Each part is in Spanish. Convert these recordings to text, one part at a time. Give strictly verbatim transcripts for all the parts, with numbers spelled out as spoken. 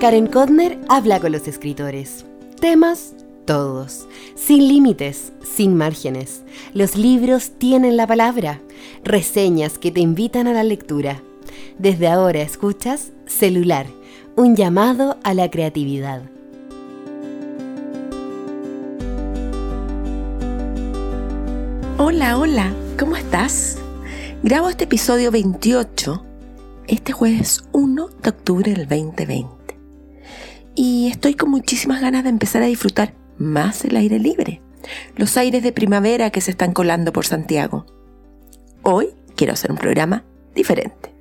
Karen Codner habla con los escritores. Temas, todos. Sin límites, sin márgenes. Los libros tienen la palabra. Reseñas que te invitan a la lectura. Desde ahora escuchas Celular, un llamado a la creatividad. Hola, hola, ¿cómo estás? Grabo este episodio veintiocho, este jueves primero de octubre del veinte veinte. Y estoy con muchísimas ganas de empezar a disfrutar más el aire libre, los aires de primavera que se están colando por Santiago. Hoy quiero hacer un programa diferente.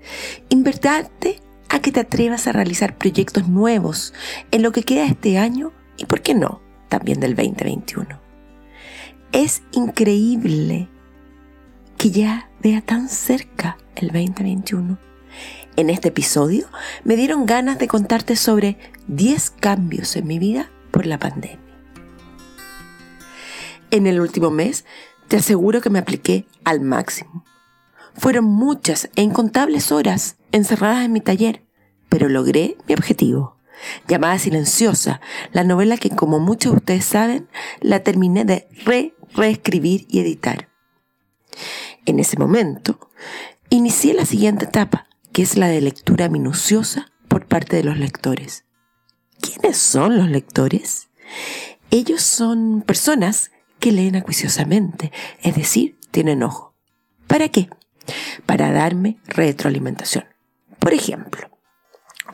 Invitarte a que te atrevas a realizar proyectos nuevos en lo que queda de este año y, por qué no, también del veinte veintiuno. Es increíble que ya vea tan cerca el veinte veintiuno. En este episodio me dieron ganas de contarte sobre diez cambios en mi vida por la pandemia. En el último mes, te aseguro que me apliqué al máximo. Fueron muchas e incontables horas encerradas en mi taller, pero logré mi objetivo. Llamada Silenciosa, la novela que, como muchos de ustedes saben, la terminé de re, reescribir y editar. En ese momento, inicié la siguiente etapa, que es la de lectura minuciosa por parte de los lectores. ¿Quiénes son los lectores? Ellos son personas que leen acuiciosamente, es decir, tienen ojo. ¿Para qué? Para darme retroalimentación. Por ejemplo,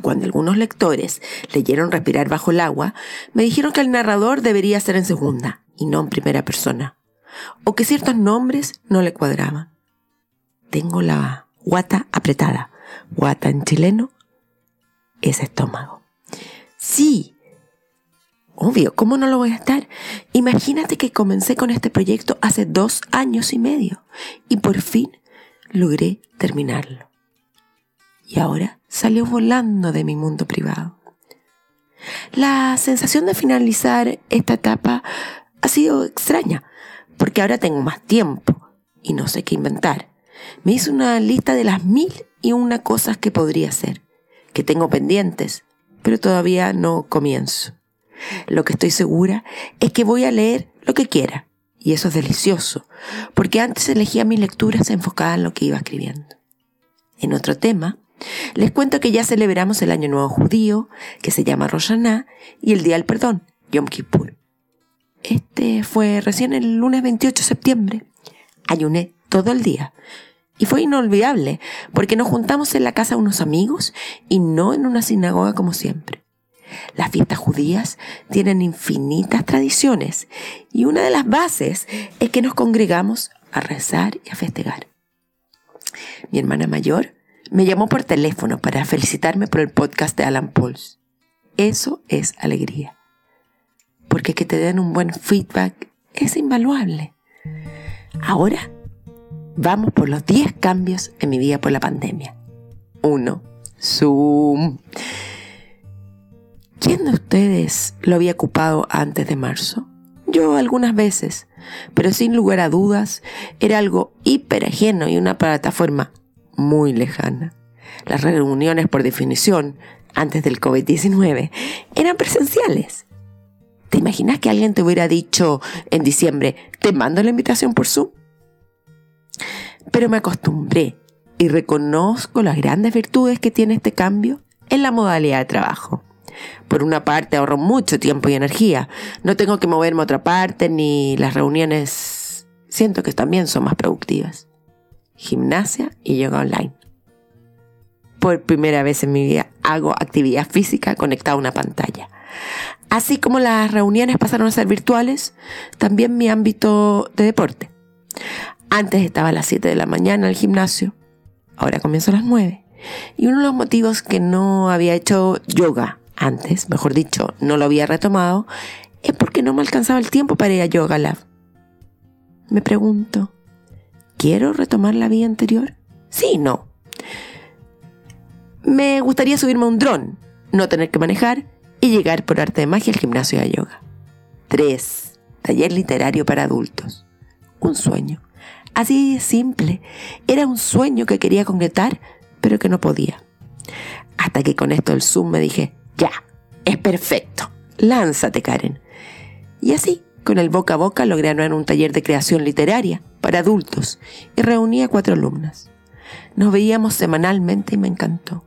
cuando algunos lectores leyeron Respirar bajo el agua, me dijeron que el narrador debería ser en segunda y no en primera persona, o que ciertos nombres no le cuadraban. Tengo la guata apretada. Guata en chileno es estómago. Sí, obvio, ¿cómo no lo voy a estar? Imagínate que comencé con este proyecto hace dos años y medio y por fin logré terminarlo. Y ahora salió volando de mi mundo privado. La sensación de finalizar esta etapa ha sido extraña, porque ahora tengo más tiempo y no sé qué inventar. Me hice una lista de las mil y una cosas que podría hacer, que tengo pendientes, pero todavía no comienzo. Lo que estoy segura es que voy a leer lo que quiera, y eso es delicioso, porque antes elegía mis lecturas enfocadas en lo que iba escribiendo. En otro tema, les cuento que ya celebramos el Año Nuevo Judío, que se llama Roshaná, y el Día del Perdón, Yom Kippur. Este fue recién el lunes veintiocho de septiembre. Ayuné todo el día. Y fue inolvidable, porque nos juntamos en la casa de unos amigos y no en una sinagoga como siempre. Las fiestas judías tienen infinitas tradiciones, y una de las bases es que nos congregamos a rezar y a festejar. Mi hermana mayor me llamó por teléfono para felicitarme por el podcast de Alan Pauls. Eso es alegría. Porque que te den un buen feedback es invaluable. Ahora vamos por los diez cambios en mi vida por la pandemia. uno. Zoom. ¿Quién de ustedes lo había ocupado antes de marzo? Yo algunas veces, pero sin lugar a dudas era algo hiper ajeno y una plataforma muy lejana. Las reuniones, por definición, antes del covid diecinueve, eran presenciales. ¿Te imaginas que alguien te hubiera dicho en diciembre, te mando la invitación por Zoom? Pero me acostumbré y reconozco las grandes virtudes que tiene este cambio en la modalidad de trabajo. Por una parte, ahorro mucho tiempo y energía. No tengo que moverme a otra parte, ni las reuniones siento que también son más productivas. Gimnasia y yoga online. Por primera vez en mi vida hago actividad física conectada a una pantalla. Así como las reuniones pasaron a ser virtuales, también mi ámbito de deporte. Antes estaba a las siete de la mañana al gimnasio, ahora comienzo a las nueve. Y uno de los motivos que no había hecho yoga antes, mejor dicho, no lo había retomado, es porque no me alcanzaba el tiempo para ir a Yoga Lab. Me pregunto, ¿quiero retomar la vida anterior? Sí, no. Me gustaría subirme a un dron, no tener que manejar y llegar por arte de magia al gimnasio de yoga. tres. Taller literario para adultos. Un sueño. Así de simple. Era un sueño que quería concretar, pero que no podía. Hasta que con esto del Zoom me dije, ya, es perfecto. Lánzate, Karen. Y así, con el boca a boca, lograron un taller de creación literaria para adultos y reuní a cuatro alumnas. Nos veíamos semanalmente y me encantó.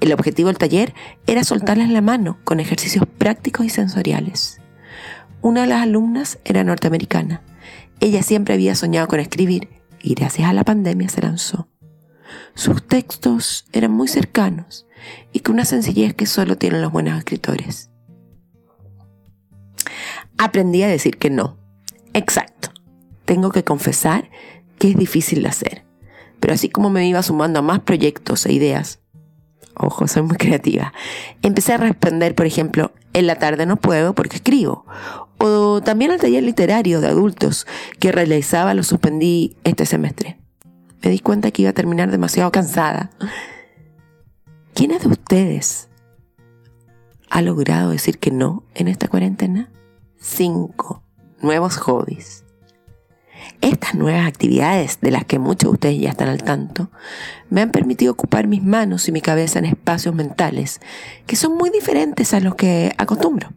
El objetivo del taller era soltarles la mano con ejercicios prácticos y sensoriales. Una de las alumnas era norteamericana. Ella siempre había soñado con escribir y gracias a la pandemia se lanzó. Sus textos eran muy cercanos y con una sencillez que solo tienen los buenos escritores. Aprendí a decir que no. Exacto. Tengo que confesar que es difícil de hacer. Pero así como me iba sumando a más proyectos e ideas, ojo, soy muy creativa, empecé a responder, por ejemplo, en la tarde no puedo porque escribo. O también al taller literario de adultos que realizaba lo suspendí este semestre. Me di cuenta que iba a terminar demasiado cansada. ¿Quiénes de ustedes ha logrado decir que no en esta cuarentena? Cinco nuevos hobbies. Estas nuevas actividades, de las que muchos de ustedes ya están al tanto, me han permitido ocupar mis manos y mi cabeza en espacios mentales que son muy diferentes a los que acostumbro.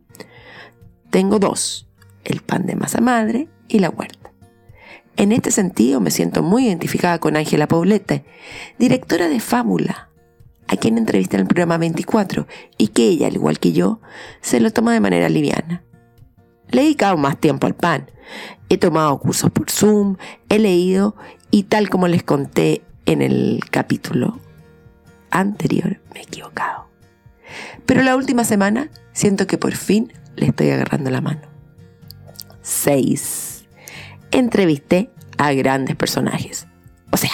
Tengo dos, el pan de masa madre y la huerta. En este sentido me siento muy identificada con Ángela Poblete, directora de Fábula, a quien entrevisté en el programa veinticuatro y que ella, al igual que yo, se lo toma de manera liviana. Le he dedicado más tiempo al pan, he tomado cursos por Zoom, he leído y tal como les conté en el capítulo anterior, me he equivocado. Pero la última semana siento que por fin le estoy agarrando la mano. seis. Entrevisté a grandes personajes. O sea,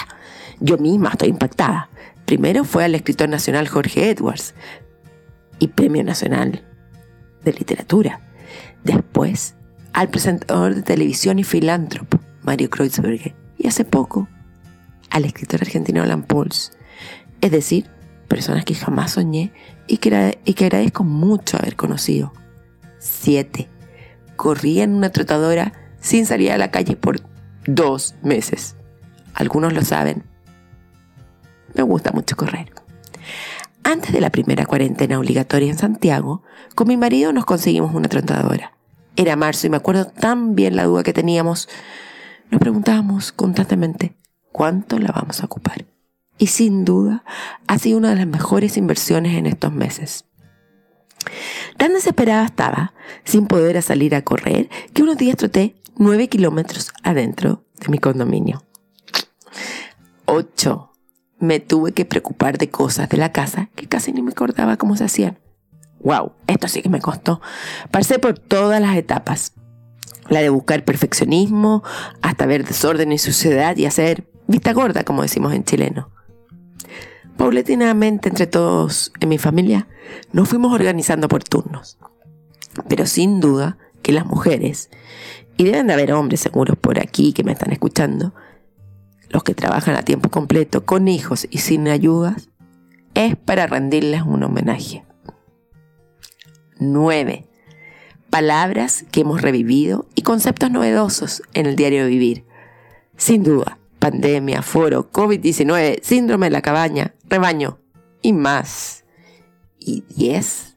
yo misma estoy impactada. Primero fue al escritor nacional Jorge Edwards y Premio Nacional de Literatura. Después, al presentador de televisión y filántropo, Mario Kreutzberger. Y hace poco, al escritor argentino Alan Pauls. Es decir, personas que jamás soñé y que, y que agradezco mucho haber conocido. siete. Corrí en una trotadora sin salir a la calle por dos meses. Algunos lo saben. Me gusta mucho correr. Antes de la primera cuarentena obligatoria en Santiago, con mi marido nos conseguimos una trotadora. Era marzo y me acuerdo tan bien la duda que teníamos. Nos preguntábamos constantemente, ¿cuánto la vamos a ocupar? Y sin duda, ha sido una de las mejores inversiones en estos meses. Tan desesperada estaba, sin poder salir a correr, que unos días troté nueve kilómetros adentro de mi condominio. ocho. Me tuve que preocupar de cosas de la casa que casi ni me acordaba cómo se hacían. ¡Wow! Esto sí que me costó. Pasé por todas las etapas. La de buscar perfeccionismo, hasta ver desorden y suciedad y hacer vista gorda, como decimos en chileno. Paulatinamente, entre todos en mi familia, nos fuimos organizando por turnos. Pero sin duda que las mujeres, y deben de haber hombres seguros por aquí que me están escuchando, los que trabajan a tiempo completo, con hijos y sin ayudas, es para rendirles un homenaje. nueve. Palabras que hemos revivido y conceptos novedosos en el diario de vivir. Sin duda, pandemia, foro, covid diecinueve, síndrome de la cabaña, rebaño y más. Y diez.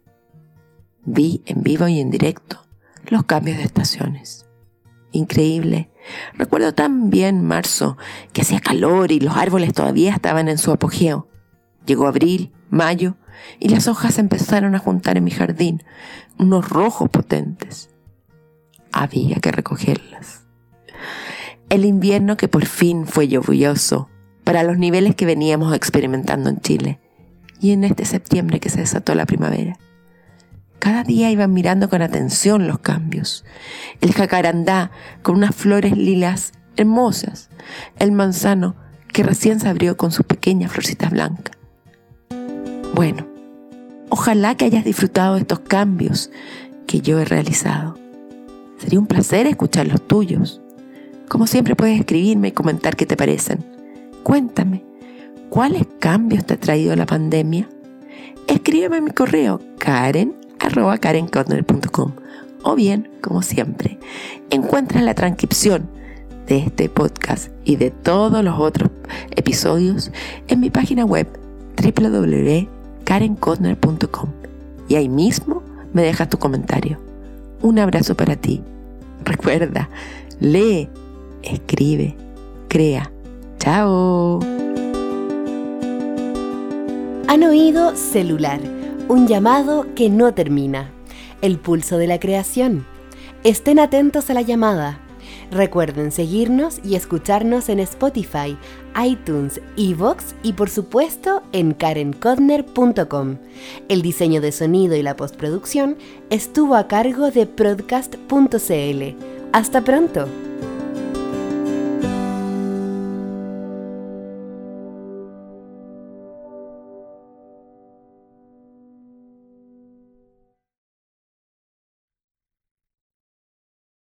Vi en vivo y en directo los cambios de estaciones. Increíble. Recuerdo tan bien marzo, que hacía calor y los árboles todavía estaban en su apogeo. Llegó abril, mayo, y las hojas se empezaron a juntar en mi jardín, unos rojos potentes. Había que recogerlas. El invierno que por fin fue lluvioso, para los niveles que veníamos experimentando en Chile, y en este septiembre que se desató la primavera. Cada día iba mirando con atención los cambios. El jacarandá con unas flores lilas hermosas. El manzano que recién se abrió con sus pequeñas florcitas blancas. Bueno, ojalá que hayas disfrutado de estos cambios que yo he realizado. Sería un placer escuchar los tuyos. Como siempre puedes escribirme y comentar qué te parecen. Cuéntame, ¿cuáles cambios te ha traído la pandemia? Escríbeme en mi correo Karen arroba karen codner punto com o bien, como siempre, encuentras la transcripción de este podcast y de todos los otros episodios en mi página web doble u doble u doble u punto karen codner punto com y ahí mismo me dejas tu comentario. Un abrazo para ti. Recuerda, lee, escribe, crea. ¡Chao! Han oído Celular, un llamado que no termina. El pulso de la creación. Estén atentos a la llamada. Recuerden seguirnos y escucharnos en Spotify, iTunes, iVoox y por supuesto en karen codner punto com. El diseño de sonido y la postproducción estuvo a cargo de podcast punto c l. ¡Hasta pronto!